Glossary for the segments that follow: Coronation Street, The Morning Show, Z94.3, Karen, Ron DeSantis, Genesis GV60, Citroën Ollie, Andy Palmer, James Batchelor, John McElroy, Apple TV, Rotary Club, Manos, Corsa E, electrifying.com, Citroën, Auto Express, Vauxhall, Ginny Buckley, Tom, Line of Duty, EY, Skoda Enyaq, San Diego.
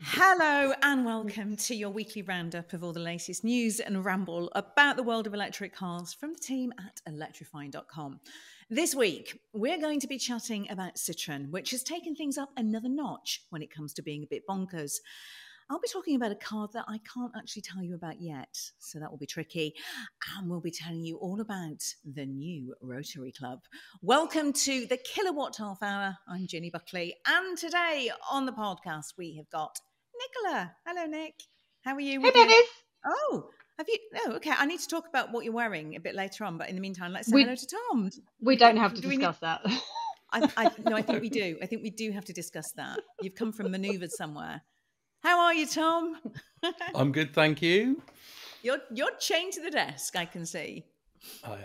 Hello and welcome to your weekly roundup of all the latest news and ramble about the world of electric cars from the team at electrifying.com. This week, we're going to be chatting about Citroën, which has taken things up another notch when it comes to being a bit bonkers. I'll be talking about a car that I can't actually tell you about yet, so that will be tricky. And we'll be telling you all about the new Rotary Club. Welcome to the Kilowatt Half Hour. I'm Ginny Buckley. And today on the podcast, we have got Nicola. Hello, Nick. How are you? Hey, Dennis. Oh, have you? Oh, okay. I need to talk about what you're wearing a bit later on. But in the meantime, let's say hello to Tom. We don't have to discuss that. No, I think we do. I think we do have to discuss that. You've come from manoeuvres somewhere. How are you, Tom? I'm good, thank you. You're chained to the desk, I can see. I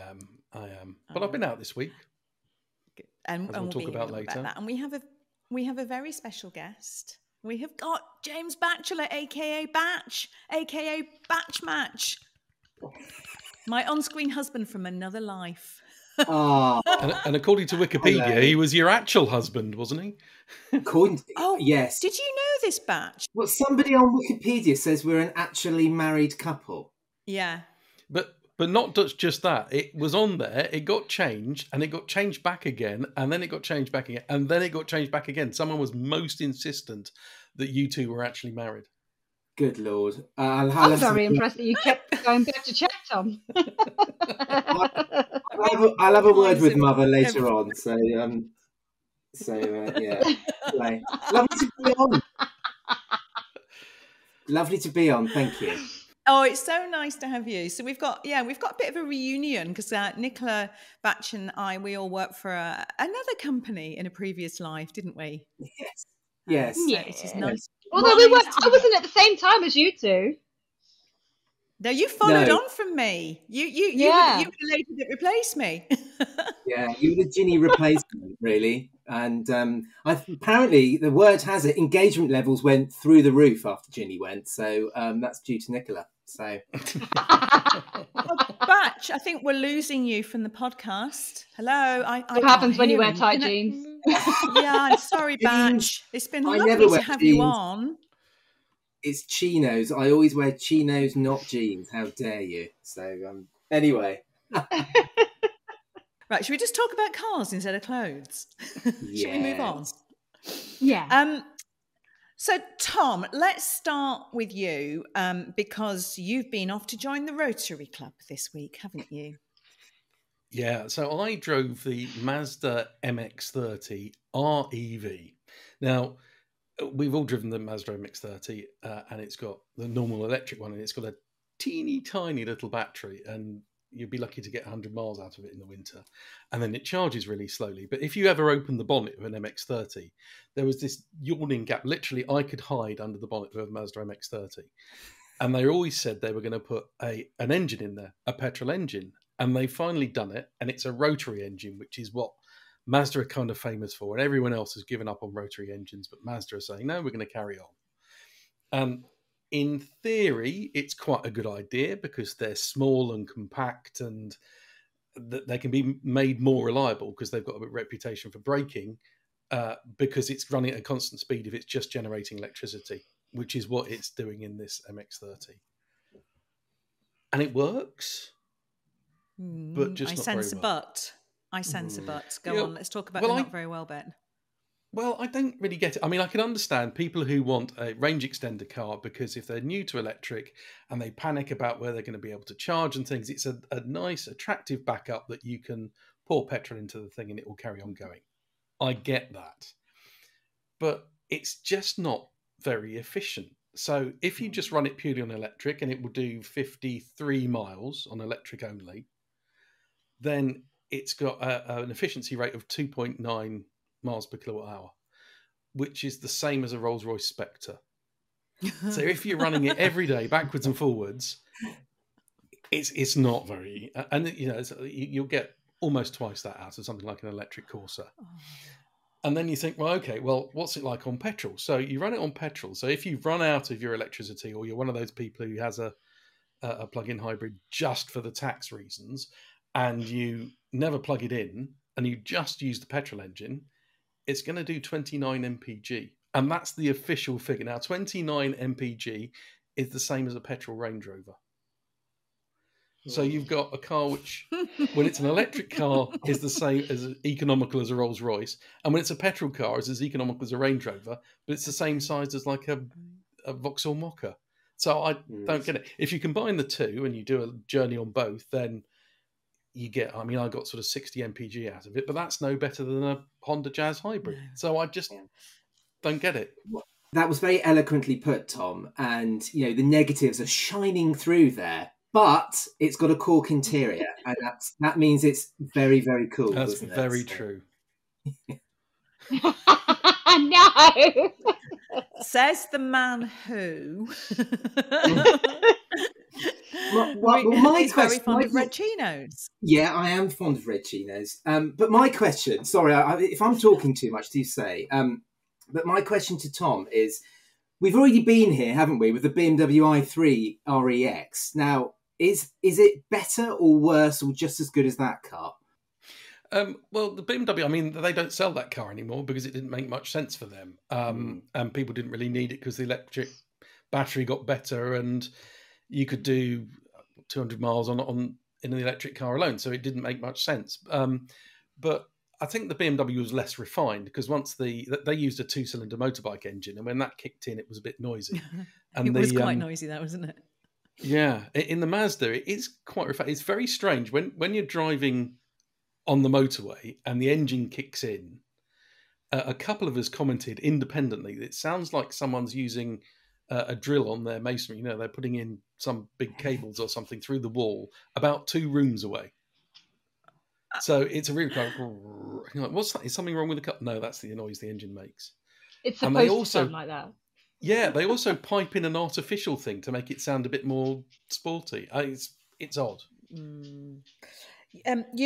am. But I've been out this week. Good. And we'll talk about later. About that. And we have a very special guest. We have got James Batchelor, aka Batch, aka Batch Match. My on-screen husband from another life. Oh. And according to Wikipedia, He was your actual husband, wasn't he? Oh, yes. Did you know this, Batch? Well, somebody on Wikipedia says we're an actually married couple. Yeah. But not just that. It was on there, it got changed, and it got changed back again, and then it got changed back again, and then it got changed back again. Someone was most insistent that you two were actually married. Good Lord. I'm very impressed that you kept going back to check, Tom. I'll have a word with Mother later on. So yeah. Anyway, lovely to be on. Lovely to be on. Thank you. Oh, it's so nice to have you. So we've got a bit of a reunion because Nicola, Batch and I, we all worked for another company in a previous life, didn't we? Yes. Yes. So it is nice. Although I wasn't at the same time as you two. No, you followed on from me. You were the lady that replaced me. Yeah, you were the Ginny replacement, really. And apparently, the word has it, engagement levels went through the roof after Ginny went. So that's due to Nicola. So, Batch, I think we're losing you from the podcast. Hello. What happens when you wear tight jeans? Yeah, I'm sorry, Batch. It's been lovely to have you on. It's chinos. I always wear chinos, not jeans. How dare you? So anyway. Right, should we just talk about cars instead of clothes? Should we move on? Yeah. So, Tom, let's start with you because you've been off to join the Rotary Club this week, haven't you? Yeah, so I drove the Mazda MX-30 REV. Now, we've all driven the Mazda MX-30 and it's got the normal electric one and it's got a teeny tiny little battery and you'd be lucky to get 100 miles out of it in the winter. And then it charges really slowly. But if you ever open the bonnet of an MX-30, there was this yawning gap. Literally, I could hide under the bonnet of a Mazda MX-30. And they always said they were going to put an engine in there, a petrol engine. And they've finally done it, and it's a rotary engine, which is what Mazda are kind of famous for. And everyone else has given up on rotary engines, but Mazda are saying, no, we're going to carry on. In theory, it's quite a good idea because they're small and compact and they can be made more reliable because they've got a reputation for braking because it's running at a constant speed if it's just generating electricity, which is what it's doing in this MX-30. And it works. But just I sense a but. Go on, let's talk about not very well bit. Well, I don't really get it. I mean, I can understand people who want a range extender car because if they're new to electric and they panic about where they're going to be able to charge and things, it's a nice, attractive backup that you can pour petrol into the thing and it will carry on going. I get that. But it's just not very efficient. So if you just run it purely on electric and it will do 53 miles on electric only, then it's got an efficiency rate of 2.9 miles per kilowatt hour, which is the same as a Rolls Royce Spectre. So if you're running it every day, backwards and forwards, it's not very... And, you know, you'll get almost twice that out of something like an electric Corsa. Oh. And then you think, well, okay, well, what's it like on petrol? So you run it on petrol. So if you've run out of your electricity or you're one of those people who has a plug-in hybrid just for the tax reasons... and you never plug it in, and you just use the petrol engine, it's going to do 29 mpg And that's the official figure. Now, 29 MPG is the same as a petrol Range Rover. So you've got a car which, when it's an electric car, is the same as economical as a Rolls Royce. And when it's a petrol car, it's as economical as a Range Rover, but it's the same size as like a Vauxhall Mocha. So I don't get it. If you combine the two and you do a journey on both, then you get, I mean, I got sort of 60 MPG out of it, but that's no better than a Honda Jazz hybrid. So I just don't get it. That was very eloquently put, Tom. And, you know, the negatives are shining through there. But it's got a cork interior, and that means it's very, very cool. That's very true. No! Says the man who... Well, my question, very fond of red chinos. Yeah, I am fond of red chinos. But my question, sorry, if I'm talking too much, do say. But my question to Tom is, we've already been here, haven't we, with the BMW i3 REX. Now, is it better or worse or just as good as that car? Well, the BMW, I mean, they don't sell that car anymore because it didn't make much sense for them. And people didn't really need it because the electric battery got better and you could do 200 miles on in an electric car alone. So it didn't make much sense. But I think the BMW was less refined because once they used a 2-cylinder motorbike engine, and when that kicked in, it was a bit noisy. And it was quite noisy, that wasn't it? Yeah, in the Mazda, it is quite refined. It's very strange when you're driving on the motorway and the engine kicks in. A couple of us commented independently that it sounds like someone's using a drill on their masonry. You know, they're putting in some big cables or something through the wall about 2 rooms away. So it's a really kind of, like, what's that? Is something wrong with the car? No, that's the noise the engine makes. It's supposed to sound like that. Yeah, they also pipe in an artificial thing to make it sound a bit more sporty. It's odd. You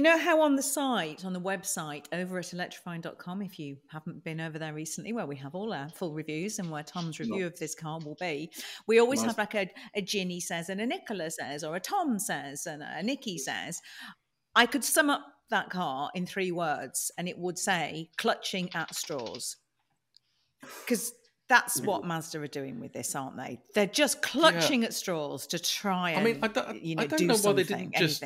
know how on the site, on the website, over at electrifying.com, if you haven't been over there recently, where we have all our full reviews and where Tom's review of this car will be, we always have like a Ginny says and a Nicola says or a Tom says and a Nikki says. I could sum up that car in 3 words and it would say clutching at straws, because that's what Mazda are doing with this, aren't they? They're just clutching at straws to try and I don't know why they didn't just...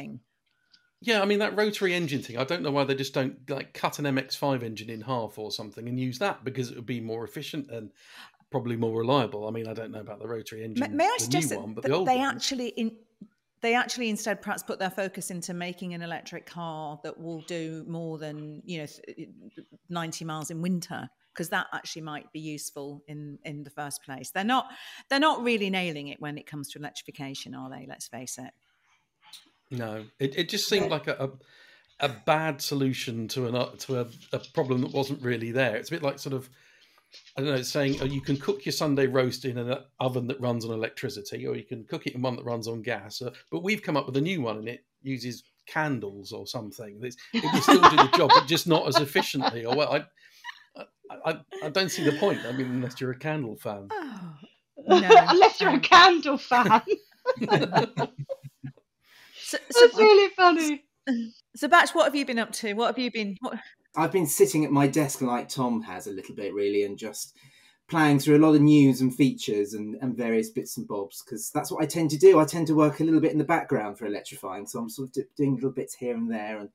Yeah, I mean, that rotary engine thing, I don't know why they just don't like cut an MX-5 engine in half or something and use that, because it would be more efficient and probably more reliable. I mean, I don't know about the rotary engine, may I suggest the new one, but the old one. They actually instead perhaps put their focus into making an electric car that will do more than, you know, 90 miles in winter, because that actually might be useful in the first place. They're not really nailing it when it comes to electrification, are they? Let's face it. No, it just seemed like a bad solution to a problem that wasn't really there. It's a bit like sort of, I don't know, saying, oh, you can cook your Sunday roast in an oven that runs on electricity, or you can cook it in one that runs on gas. But we've come up with a new one, and it uses candles or something. It will still do the job, but just not as efficiently. Or well, I don't see the point. I mean, unless you're a candle fan. Oh, no. Unless you're a candle fan. That's really funny. So, Batch, what have you been up to? I've been sitting at my desk like Tom has a little bit, really, and just playing through a lot of news and features and various bits and bobs, because that's what I tend to do. I tend to work a little bit in the background for electrifying, so I'm sort of doing little bits here and there. And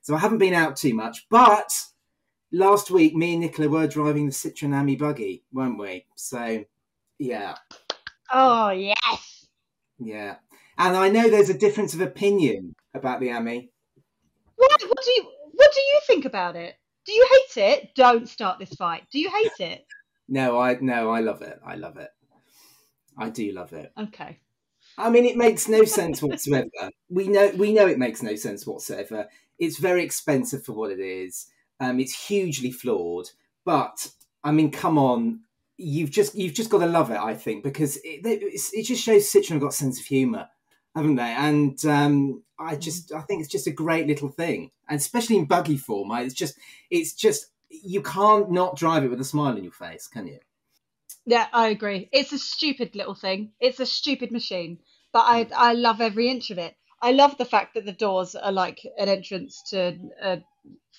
so I haven't been out too much. But last week, me and Nicola were driving the Citroën Ami buggy, weren't we? So, yeah. Oh, yes. Yeah. And I know there's a difference of opinion about the Ami. What do you think about it? Do you hate it? Don't start this fight. Do you hate it? No, I love it. I love it. I do love it. Okay. I mean, it makes no sense whatsoever. We know it makes no sense whatsoever. It's very expensive for what it is. It's hugely flawed. But I mean, come on, you've just got to love it, I think, because it just shows Citroën have got a sense of humour, haven't they? And I think it's just a great little thing, and especially in buggy form. It's just you can't not drive it with a smile on your face, can you? Yeah, I agree. It's a stupid little thing. It's a stupid machine, but I love every inch of it. I love the fact that the doors are like an entrance to a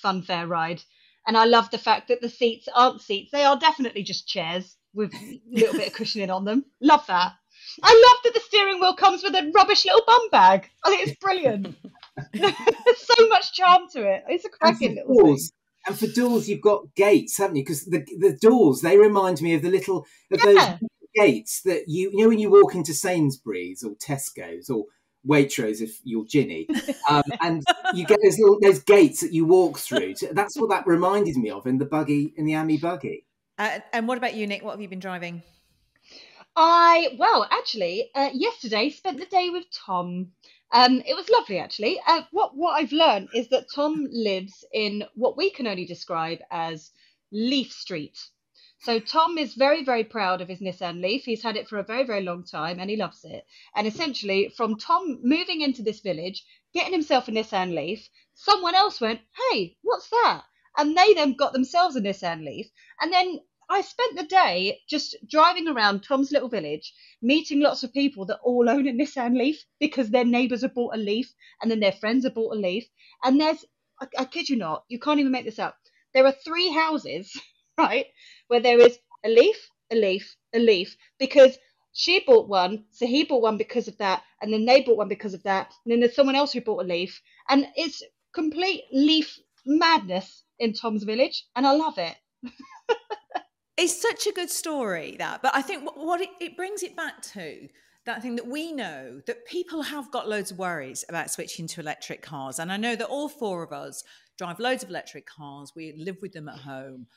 funfair ride, And I love the fact that the seats aren't seats. They are definitely just chairs with a little bit of cushioning on them. Love that. I love that the steering wheel comes with a rubbish little bum bag. I think it's brilliant. There's so much charm to it. It's a cracking little thing. And for doors, you've got gates, haven't you? Because the doors, they remind me of the little those gates that you know when you walk into Sainsbury's or Tesco's or Waitrose if you're Ginny, and you get those gates that you walk through. That's what that reminded me of in the buggy, in the Ami buggy. And what about you, Nick? What have you been driving? Yesterday spent the day with Tom. It was lovely, actually. What I've learned is that Tom lives in what we can only describe as Leaf Street. So Tom is very, very proud of his Nissan Leaf. He's had it for a very, very long time and he loves it. And essentially, from Tom moving into this village, getting himself a Nissan Leaf, someone else went, hey, what's that? And they then got themselves a Nissan Leaf. And then I spent the day just driving around Tom's little village, meeting lots of people that all own a Nissan Leaf because their neighbours have bought a Leaf and then their friends have bought a Leaf. And there's, I kid you not, you can't even make this up. There are three houses, right, where there is a Leaf, a Leaf, a Leaf, because she bought one, so he bought one because of that, and then they bought one because of that, and then there's someone else who bought a Leaf. And it's complete Leaf madness in Tom's village, and I love it. It's such a good story, that. But I think what it brings it back to, that thing that we know, that people have got loads of worries about switching to electric cars. And I know that all four of us drive loads of electric cars. We live with them at home.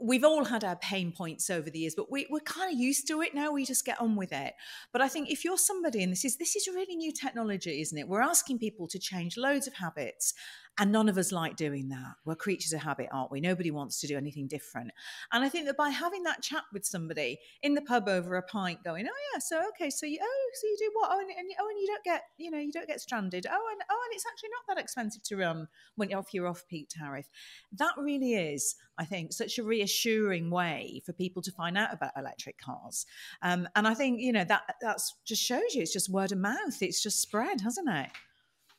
We've all had our pain points over the years, but we're kind of used to it now. We just get on with it. But I think if you're somebody, and this is really new technology, isn't it? We're asking people to change loads of habits. And none of us like doing that. We're creatures of habit, aren't we? Nobody wants to do anything different. And I think that by having that chat with somebody in the pub over a pint going, oh, yeah, so, okay, so you do what? Oh, and you don't get, you don't get stranded. Oh, and it's actually not that expensive to run when you're off your off-peak tariff. That really is, I think, such a reassuring way for people to find out about electric cars. And I think, that's just shows you, it's just word of mouth. It's just spread, hasn't it?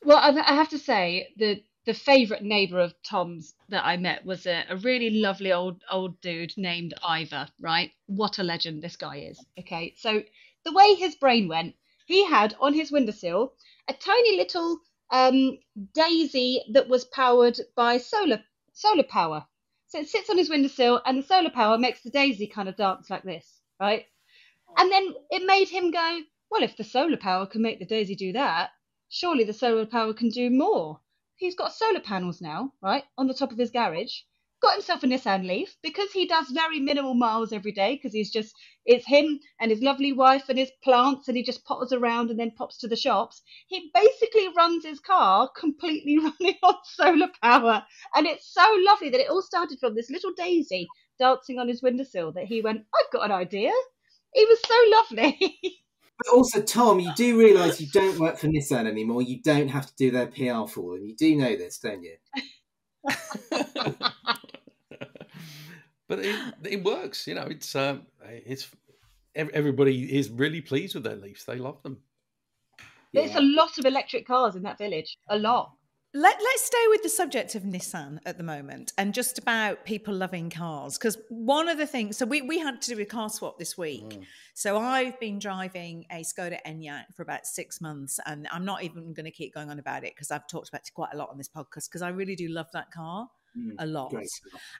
Well, I have to say that the favourite neighbour of Tom's that I met was a really lovely old dude named Ivor, right? What a legend this guy is, okay? So the way his brain went, he had on his windowsill a tiny little daisy that was powered by solar power. So it sits on his windowsill and the solar power makes the daisy kind of dance like this, right? And then it made him go, well, if the solar power can make the daisy do that, surely the solar power can do more. He's got solar panels now, right, on the top of his garage. Got himself a Nissan Leaf because he does very minimal miles every day because it's him and his lovely wife and his plants and he just potters around and then pops to the shops. He basically runs his car completely running on solar power. And it's so lovely that it all started from this little daisy dancing on his windowsill that he went, I've got an idea. It was so lovely. But also, Tom, you do realise you don't work for Nissan anymore. You don't have to do their PR for them. You do know this, don't you? But it works. It's everybody is really pleased with their Leafs. They love them. There's a lot of electric cars in that village. A lot. Let's stay with the subject of Nissan at the moment and just about people loving cars, because one of the things, so we had to do a car swap this week. So I've been driving a Skoda Enyaq for about 6 months and I'm not even going to keep going on about it because I've talked about it quite a lot on this podcast because I really do love that car a lot. Great.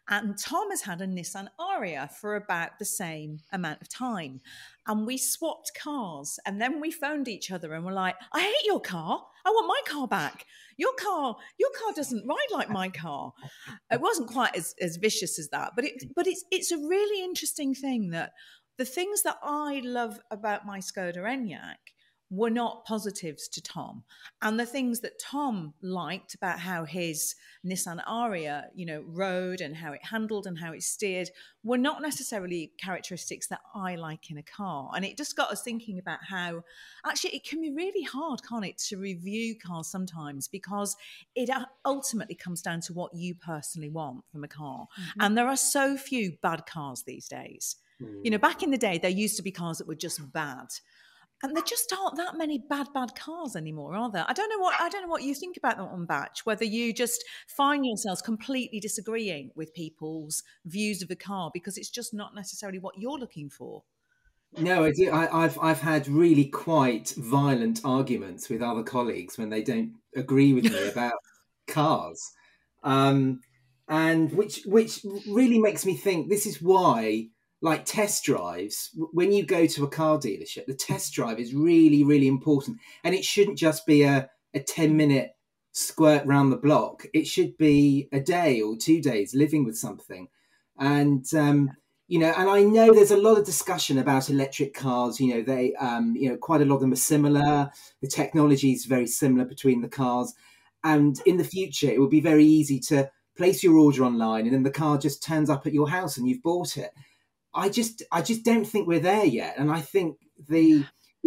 And Tom has had a Nissan Ariya for about the same amount of time. And we swapped cars and then we phoned each other and were like, I hate your car. I want my car back. Your car doesn't ride like my car. It wasn't quite as vicious as that, but it's a really interesting thing that the things that I love about my Skoda Enyaq were not positives to Tom. And the things that Tom liked about how his Nissan Ariya, rode and how it handled and how it steered were not necessarily characteristics that I like in a car. And it just got us thinking about how actually it can be really hard, can't it, to review cars sometimes because it ultimately comes down to what you personally want from a car. Mm-hmm. And there are so few bad cars these days. Back in the day, there used to be cars that were just bad. And there just aren't that many bad cars anymore, are there? I don't know what you think about that on Batch, whether you just find yourselves completely disagreeing with people's views of the car because it's just not necessarily what you're looking for. No, I do. I've had really quite violent arguments with other colleagues when they don't agree with me about cars, and which really makes me think this is why. Like test drives, when you go to a car dealership, the test drive is really, really important. And it shouldn't just be a 10-minute squirt round the block. It should be a day or 2 days living with something. And, you know, and I know there's a lot of discussion about electric cars. You know, they, you know, quite a lot of them are similar. The technology is very similar between the cars. And in the future, it will be very easy to place your order online and then the car just turns up at your house and you've bought it. I just don't think we're there yet. And I think the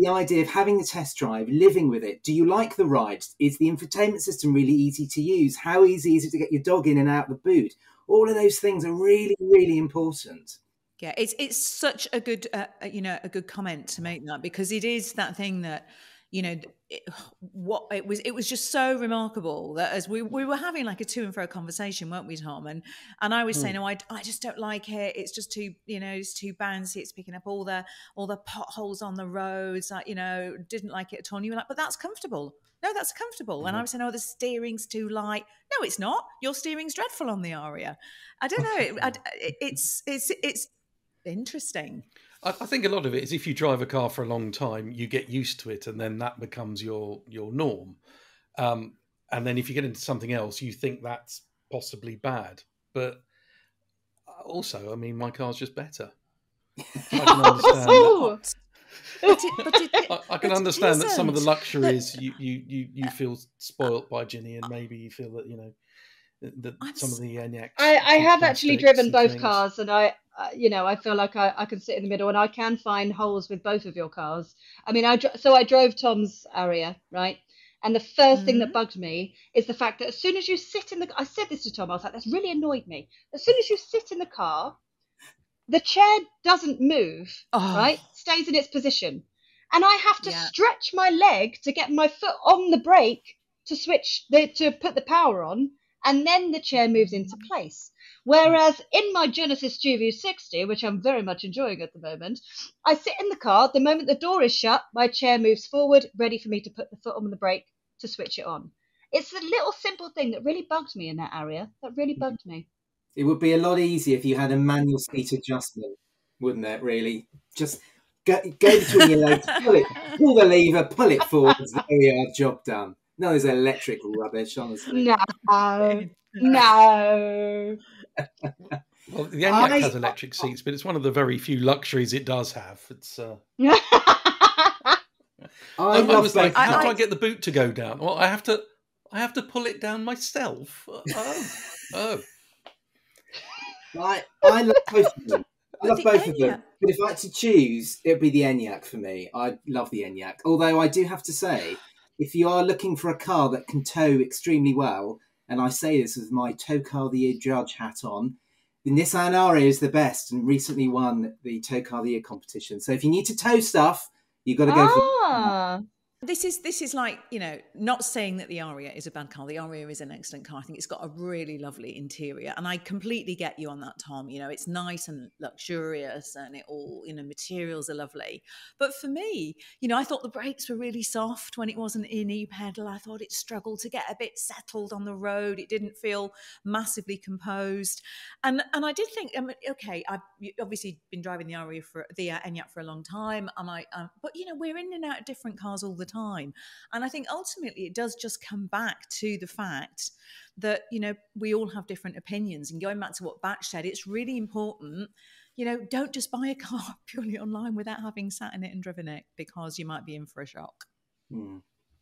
idea of having the test drive, living with it, do you like the ride? Is the infotainment system really easy to use? How easy is it to get your dog in and out the boot? All of those things are really, really important. Yeah, it's such a good, you know, a good comment to make that, because it is that thing that, you know, it was just so remarkable that as we were having like a to and fro conversation, weren't we, Tom? And I was saying, no, I just don't like it. It's just too, you know, it's too bouncy. It's picking up all the potholes on the roads. I, you know, didn't like it at all. And you were like, but that's comfortable. No, that's comfortable. Mm. And I was saying, oh, the steering's too light. No, it's not. Your steering's dreadful on the Ariya. I don't know. It's interesting. I think a lot of it is if you drive a car for a long time, you get used to it, and then that becomes your norm. And then if you get into something else, you think that's possibly bad. But also, I mean, my car's just better. I can understand that. I can understand that some of the luxuries you feel spoilt by, Ginny, and maybe you feel that, you know, some of the Enyaq. I have actually driven both cars, and I feel like I can sit in the middle, and I can find holes with both of your cars. I mean, I drove Tom's Ariya, right? And the first thing that bugged me is the fact that as soon as you sit in the, I said this to Tom, I was like, that's really annoyed me. As soon as you sit in the car, the chair doesn't move, right? Stays in its position, and I have to stretch my leg to get my foot on the brake to switch to put the power on, and then the chair moves into place. Whereas in my Genesis GV60, which I'm very much enjoying at the moment, I sit in the car, the moment the door is shut, my chair moves forward, ready for me to put the foot on the brake to switch it on. It's the little simple thing that really bugged me in that Ariya. That really bugged me. It would be a lot easier if you had a manual seat adjustment, wouldn't it, really? Just go between your legs, pull the lever, pull it forward, there we are, job done. No, it's electric rubbish, honestly. No. Well, the Enyaq has electric seats, but it's one of the very few luxuries it does have. It's. I was like, how do I get the boot to go down? Well, I have to pull it down myself. Oh. I love both of them. But if I had to choose, it'd be the Enyaq for me. I love the Enyaq. Although I do have to say, if you are looking for a car that can tow extremely well, and I say this with my Tow Car of the Year judge hat on, the Nissan Ariya is the best and recently won the Tow Car of the Year competition. So if you need to tow stuff, you've got to go for This is like, you know, not saying that the Ariya is a bad car. The Ariya is an excellent car. I think it's got a really lovely interior. And I completely get you on that, Tom. You know, it's nice and luxurious and it all, you know, materials are lovely. But for me, you know, I thought the brakes were really soft when it wasn't in e-pedal. I thought it struggled to get a bit settled on the road. It didn't feel massively composed. And I did think, I mean, okay, I've obviously been driving the Ariya for a long time. And but, you know, we're in and out of different cars all the time. And I think ultimately it does just come back to the fact that, you know, we all have different opinions. And going back to what Batch said, it's really important, you know, don't just buy a car purely online without having sat in it and driven it, because you might be in for a shock.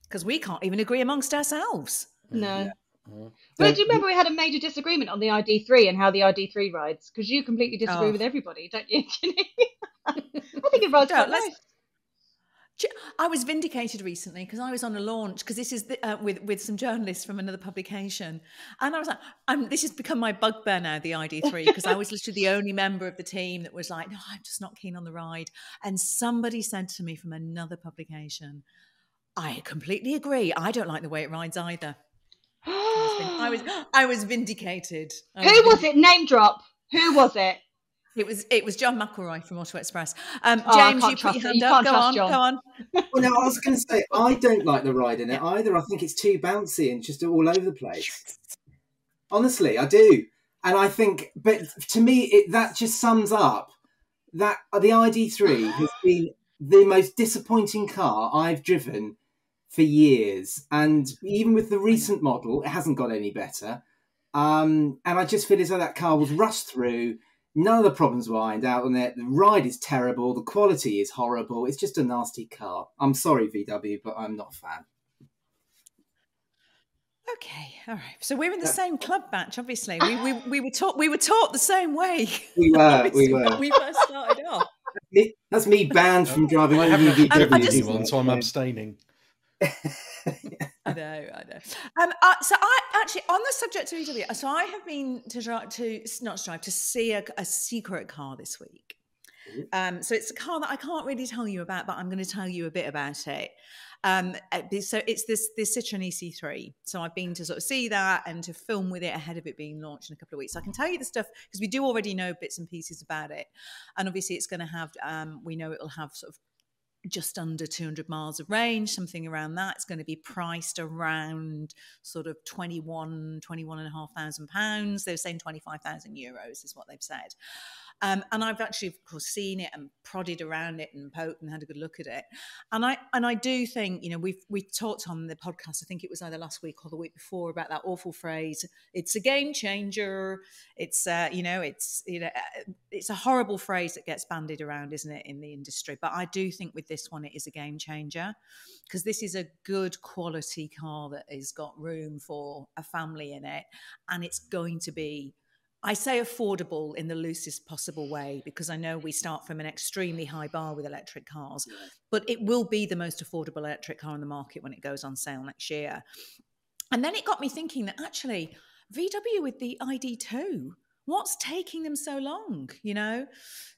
Because we can't even agree amongst ourselves. No. Yeah. Well, do you remember we had a major disagreement on the ID.3 and how the ID.3 rides? Because you completely disagree with everybody, don't you, Ginny? I think it rides quite nice. I was vindicated recently because I was on a launch, because this is the, with some journalists from another publication, and I was like, this has become my bugbear now, the ID3, because I was literally the only member of the team that was like, no, I'm just not keen on the ride. And somebody said to me from another publication, I completely agree, I don't like the way it rides either. I was vindicated. Who was it? Name drop. Who was it? It was John McElroy from Auto Express. James, you put your hand up. Go on. Well, no, I was going to say, I don't like the ride in it either. I think it's too bouncy and just all over the place. Honestly, I do. And I think, but to me, that just sums up that the ID3 has been the most disappointing car I've driven for years. And even with the recent model, it hasn't got any better. And I just feel as though that car was rushed through. None of the problems were ironed out on it. The ride is terrible. The quality is horrible. It's just a nasty car. I'm sorry, VW, but I'm not a fan. Okay, all right. So we're in the same club, Batch. Obviously, we were taught the same way. We were started off. That's me banned from driving over VW. Once I'm abstaining. I know. So I actually, on the subject of VW, so I have been to see a secret car this week. So it's a car that I can't really tell you about, but I'm going to tell you a bit about it. So it's this Citroën EC3. So I've been to sort of see that and to film with it ahead of it being launched in a couple of weeks. So I can tell you the stuff because we do already know bits and pieces about it. And obviously it's going to have, we know it will have sort of just under 200 miles of range, something around that. It's going to be priced around sort of £21,500. They're saying €25,000 is what they've said. And I've actually, of course, seen it and prodded around it and poked and had a good look at it. And I do think, you know, we talked on the podcast, I think it was either last week or the week before, about that awful phrase, it's a game changer. It's, it's a horrible phrase that gets bandied around, isn't it, in the industry. But I do think with this one, it is a game changer, because this is a good quality car that has got room for a family in it. And it's going to be, I say affordable in the loosest possible way, because I know we start from an extremely high bar with electric cars, but it will be the most affordable electric car on the market when it goes on sale next year. And then it got me thinking that actually VW with the ID.2, what's taking them so long, you know?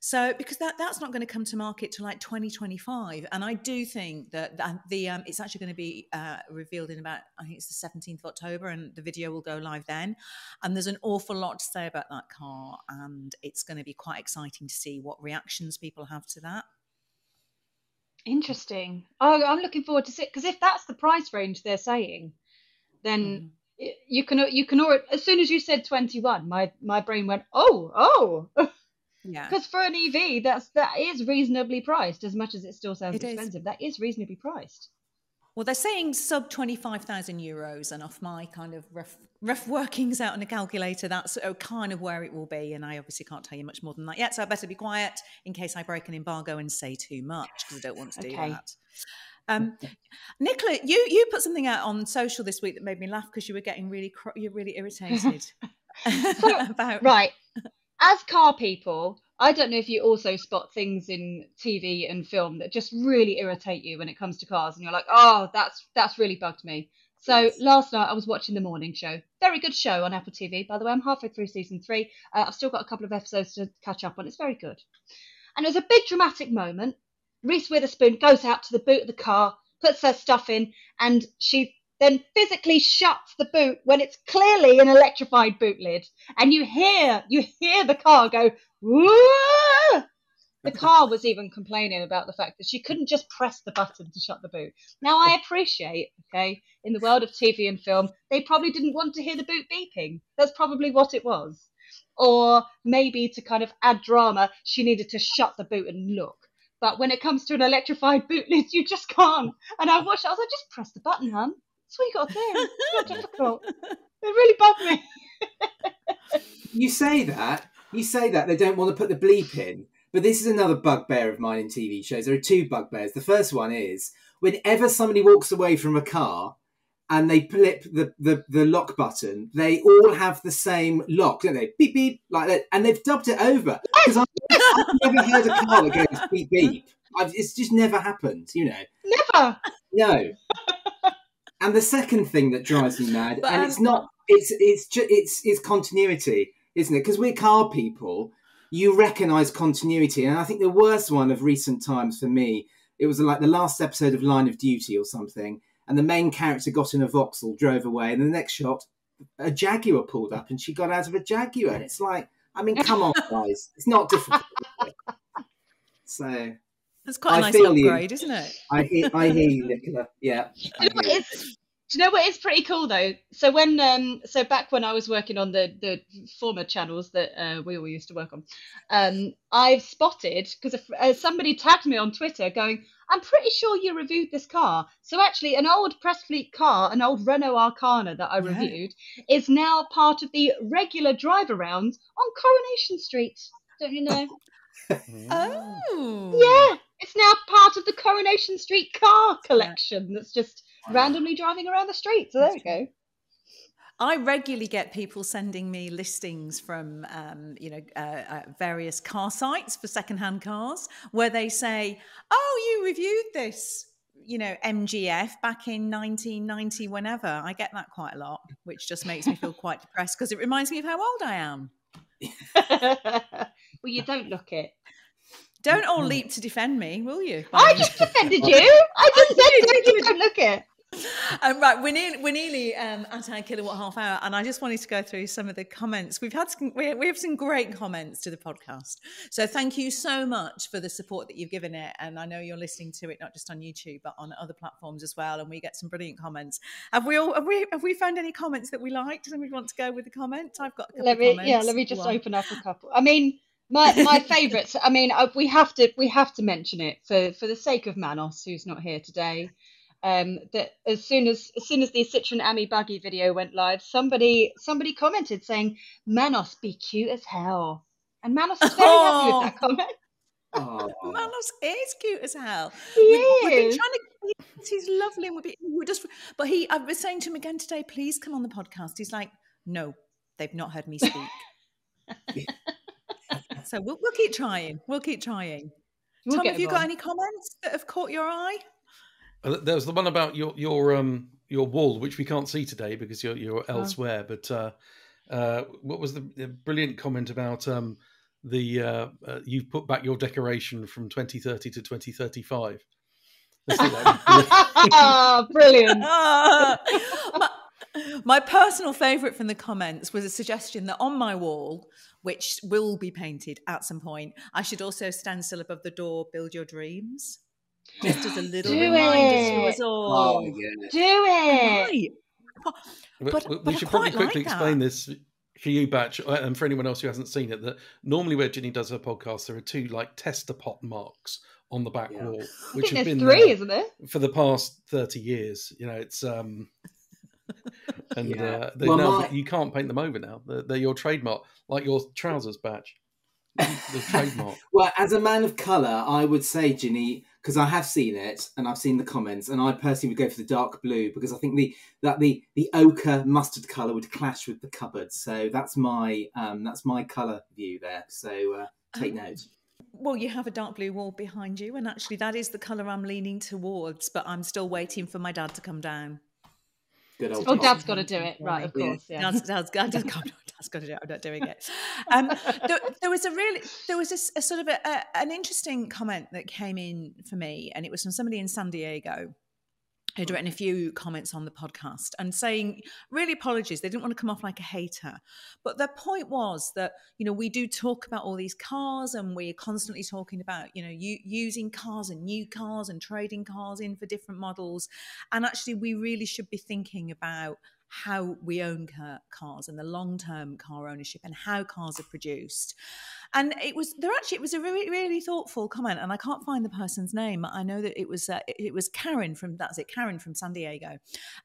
So because that's not going to come to market till like 2025. And I do think that it's actually going to be revealed in about, I think it's the 17th of October, and the video will go live then. And there's an awful lot to say about that car, and it's going to be quite exciting to see what reactions people have to that. Interesting. Oh, I'm looking forward to it, because if that's the price range they're saying, then... You can already, as soon as you said 21, my brain went oh yeah, because for an EV that is reasonably priced, as much as it still sounds expensive. That is reasonably priced. Well, they're saying sub €25,000, and off my kind of rough workings out on a calculator, that's kind of where it will be. And I obviously can't tell you much more than that yet, so I better be quiet in case I break an embargo and say too much, because I don't want to do that. Nicola, you put something out on social this week that made me laugh, because you were getting really irritated. Right. As car people, I don't know if you also spot things in TV and film that just really irritate you when it comes to cars, and you're like, oh, that's really bugged me. So last night I was watching The Morning Show. Very good show on Apple TV, by the way. I'm halfway through season 3. I've still got a couple of episodes to catch up on. It's very good. And it was a big dramatic moment. Reese Witherspoon goes out to the boot of the car, puts her stuff in, and she then physically shuts the boot when it's clearly an electrified boot lid. And you hear the car go, whoa! The car was even complaining about the fact that she couldn't just press the button to shut the boot. Now, I appreciate, okay, in the world of TV and film, they probably didn't want to hear the boot beeping. That's probably what it was. Or maybe to kind of add drama, she needed to shut the boot and look. But when it comes to an electrified boot lid, you just can't. And I watched it, I was like, just press the button, hun. That's what you got to do. It's not difficult. It really bugged me. You say that they don't want to put the bleep in. But this is another bugbear of mine in TV shows. There are two bugbears. The first one is whenever somebody walks away from a car and they flip the lock button, they all have the same lock, don't they? Beep, beep, like that. And they've dubbed it over. Because I've never heard a car that goes beep, beep. It's just never happened, you know. Never. No. And the second thing that drives me mad, but, and it's continuity, isn't it? Because we're car people, you recognise continuity. And I think the worst one of recent times for me, it was like the last episode of Line of Duty or something, and the main character got in a Vauxhall, drove away, and the next shot, a Jaguar pulled up, and she got out of a Jaguar. And it's like, I mean, come on, guys. It's not difficult. So... That's quite a nice upgrade, isn't it? I hear you, Nicola. Yeah. Do you know what is pretty cool though? So when so back when I was working on the former channels that we all used to work on, I've spotted, because somebody tagged me on Twitter going, I'm pretty sure you reviewed this car. So actually an old Pressfleet car, an old Renault Arcana that I reviewed, is now part of the regular drive arounds on Coronation Street. Don't you know? Oh. Yeah. It's now part of the Coronation Street car collection that's just randomly driving around the street. So there we go. I regularly get people sending me listings from, various car sites for secondhand cars where they say, oh, you reviewed this, you know, MGF back in 1990, whenever. I get that quite a lot, which just makes me feel quite depressed because it reminds me of how old I am. Well, you don't look it. Don't all leap to defend me, will you? I just defended you. I just said you don't look it. Right, we're nearly at our kilowatt half hour, and I just wanted to go through some of the comments. We have some great comments to the podcast. So thank you so much for the support that you've given it, and I know you're listening to it not just on YouTube but on other platforms as well. And we get some brilliant comments. Have we found any comments that we liked and we want to go with the comment? I've got a couple of comments. Yeah, let me just open up a couple. I mean, my favourites. I mean, we have to mention it for the sake of Manos, who's not here today. That as soon as the Citroën Ami buggy video went live, somebody commented saying, Manos be cute as hell. And Manos is very happy with that comment. Manos is cute as hell. He is. He's lovely, and I was saying to him again today, please come on the podcast. He's like, no, they've not heard me speak. So we'll keep trying. Tom, have you got any comments that have caught your eye? There's the one about your wall, which we can't see today because you're elsewhere. But what was the brilliant comment about you've put back your decoration from 2030 to 2035? Oh, brilliant. My personal favourite from the comments was a suggestion that on my wall, which will be painted at some point, I should also stencil above the door, build your dreams. Just as a little reminder to us all. Oh, yeah. Do it. Right. But we should probably quickly explain this for you, Batch, and for anyone else who hasn't seen it, that normally where Ginny does her podcast, there are two like tester pot marks on the back wall, which have been three, isn't it? For the past 30 years. You know, it's... And you can't paint them over now. They're your trademark, like your trousers, Batch. The trademark. Well, as a man of colour, I would say, Ginny... Because I have seen it and I've seen the comments, and I personally would go for the dark blue because I think the ochre mustard colour would clash with the cupboard. So that's my colour view there. So take note. Well, you have a dark blue wall behind you, and actually that is the colour I'm leaning towards, but I'm still waiting for my dad to come down. Good old Dad's got to do it, right? Of course, yeah. Dad's got to do it. I'm not doing it. There was an interesting comment that came in for me, and it was from somebody in San Diego who'd written a few comments on the podcast and saying, really apologies, they didn't want to come off like a hater. But their point was that, you know, we do talk about all these cars and we're constantly talking about, you know, using cars and new cars and trading cars in for different models. And actually, we really should be thinking about how we own cars and the long-term car ownership and how cars are produced. And it was a really, really thoughtful comment, and I can't find the person's name. I know that it was Karen from San Diego,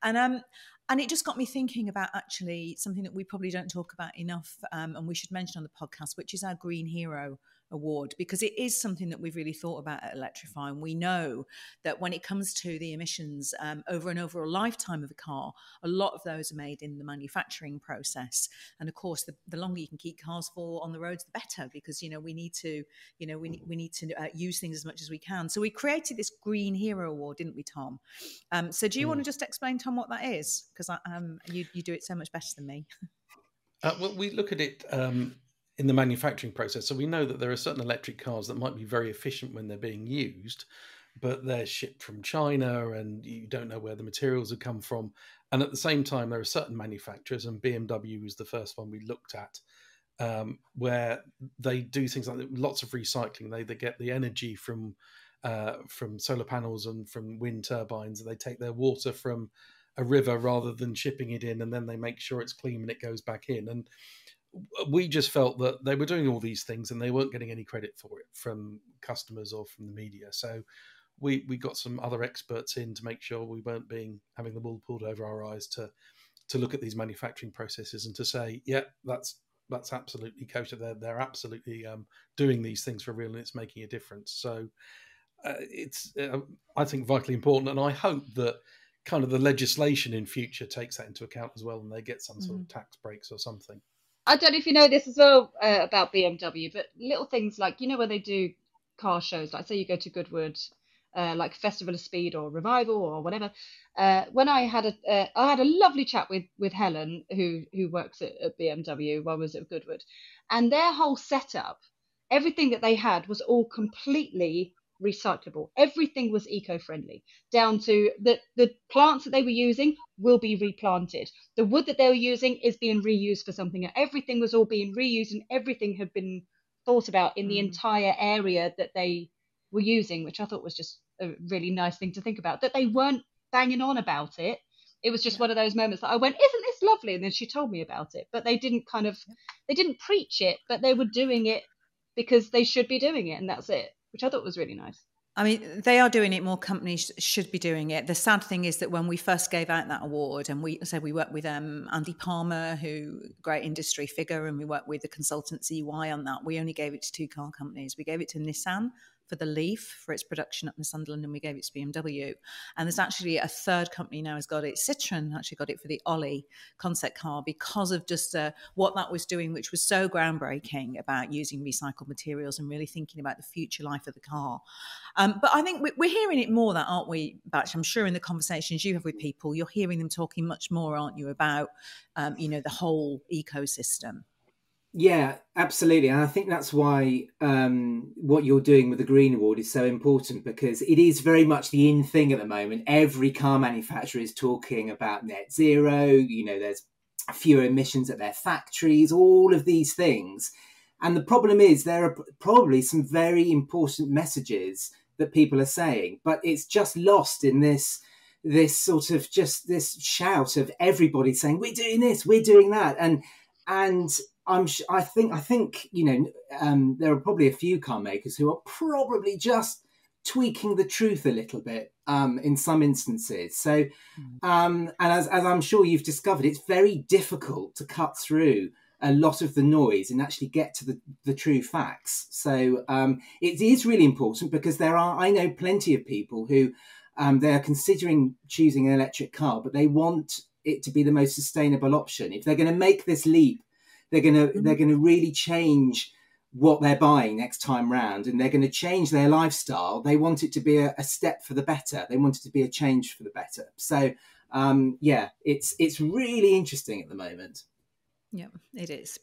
and it just got me thinking about actually something that we probably don't talk about enough, and we should mention on the podcast, which is our green hero award, because it is something that we've really thought about at Electrify. And we know that when it comes to the emissions over an overall lifetime of a car, a lot of those are made in the manufacturing process. And of course, the longer you can keep cars for on the roads, the better, because, you know, we need to, you know, we need to use things as much as we can. So we created this Green Hero Award, didn't we, Tom? So do you want to just explain, Tom, what that is? Because you do it so much better than me. Well, we look at it in the manufacturing process. So we know that there are certain electric cars that might be very efficient when they're being used, but they're shipped from China and you don't know where the materials have come from. And at the same time, there are certain manufacturers, and BMW was the first one we looked at, where they do things like lots of recycling. They get the energy from solar panels and from wind turbines. They take their water from a river rather than shipping it in, and then they make sure it's clean and it goes back in. And we just felt that they were doing all these things and they weren't getting any credit for it from customers or from the media. So we got some other experts in to make sure we weren't having the wool pulled over our eyes to look at these manufacturing processes and to say, yeah, that's absolutely kosher. They're absolutely doing these things for real and it's making a difference. So it's I think vitally important, and I hope that kind of the legislation in future takes that into account as well, and they get some sort of tax breaks or something. I don't know if you know this as well about BMW, but little things like, you know, where they do car shows, like say you go to Goodwood, like Festival of Speed or Revival or whatever. When I had a lovely chat with Helen, who works at BMW, while I was at Goodwood, and their whole setup, everything that they had was all completely recyclable. Everything was eco-friendly, down to the plants that they were using will be replanted. The wood that they were using is being reused for something. Everything was all being reused, and everything had been thought about in the entire area that they were using, which I thought was just a really nice thing to think about, that they weren't banging on about it. It was just one of those moments that I went, isn't this lovely? And then she told me about it, but they didn't preach it, but they were doing it because they should be doing it. And that's it, which I thought was really nice. I mean, they are doing it. More companies should be doing it. The sad thing is that when we first gave out that award, and we said we worked with Andy Palmer, who great industry figure, and we worked with the consultancy EY on that, we only gave it to two car companies. We gave it to Nissan for the Leaf for its production up in Sunderland, and we gave it to BMW. And there's actually a third company now has got it. Citroën actually got it for the Ollie concept car, because of just what that was doing, which was so groundbreaking about using recycled materials and really thinking about the future life of the car. But I think we're hearing it more, that, aren't we, Batch? I'm sure in the conversations you have with people, you're hearing them talking much more, aren't you, about the whole ecosystem. Yeah, absolutely. And I think that's why what you're doing with the Green Award is so important, because it is very much the in thing at the moment. Every car manufacturer is talking about net zero. You know, there's fewer emissions at their factories, all of these things. And the problem is there are probably some very important messages that people are saying, but it's just lost in this sort of just this shout of everybody saying, we're doing this, we're doing that. And I think there are probably a few car makers who are probably just tweaking the truth a little bit in some instances. So, and as I'm sure you've discovered, it's very difficult to cut through a lot of the noise and actually get to the true facts. So it is really important, because I know plenty of people who they are considering choosing an electric car, but they want it to be the most sustainable option. If they're going to make this leap, they're going to really change what they're buying next time round, and they're going to change their lifestyle. They want it to be a step for the better. They want it to be a change for the better. So, it's really interesting at the moment. Yeah, it is.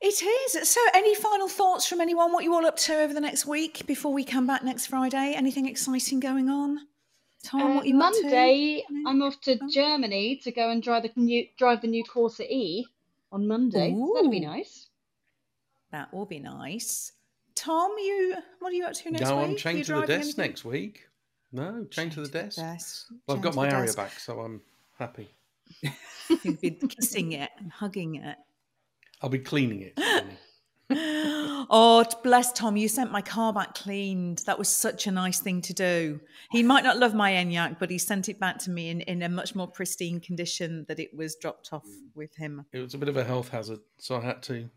It is. So any final thoughts from anyone, what you all up to over the next week before we come back next Friday? Anything exciting going on? Tom, what are you Monday, up to? I'm off to Germany to go and drive the new Corsa E. On Monday. Ooh, that'll be nice. That will be nice. Tom, what are you up to next week? No, I'm chained to the desk next week. No, chained to the desk. Well, I've got my Ariya back, so I'm happy. You'll be kissing it and hugging it. I'll be cleaning it. Oh, bless Tom. You sent my car back cleaned. That was such a nice thing to do. He might not love my Enyaq, but he sent it back to me in a much more pristine condition that it was dropped off with him. It was a bit of a health hazard, so I had to.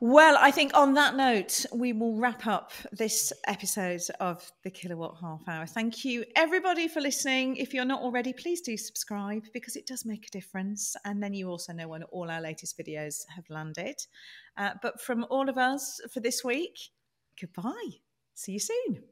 Well, I think on that note, we will wrap up this episode of the Kilowatt Half Hour. Thank you, everybody, for listening. If you're not already, please do subscribe because it does make a difference. And then you also know when all our latest videos have landed. But from all of us for this week, goodbye. See you soon.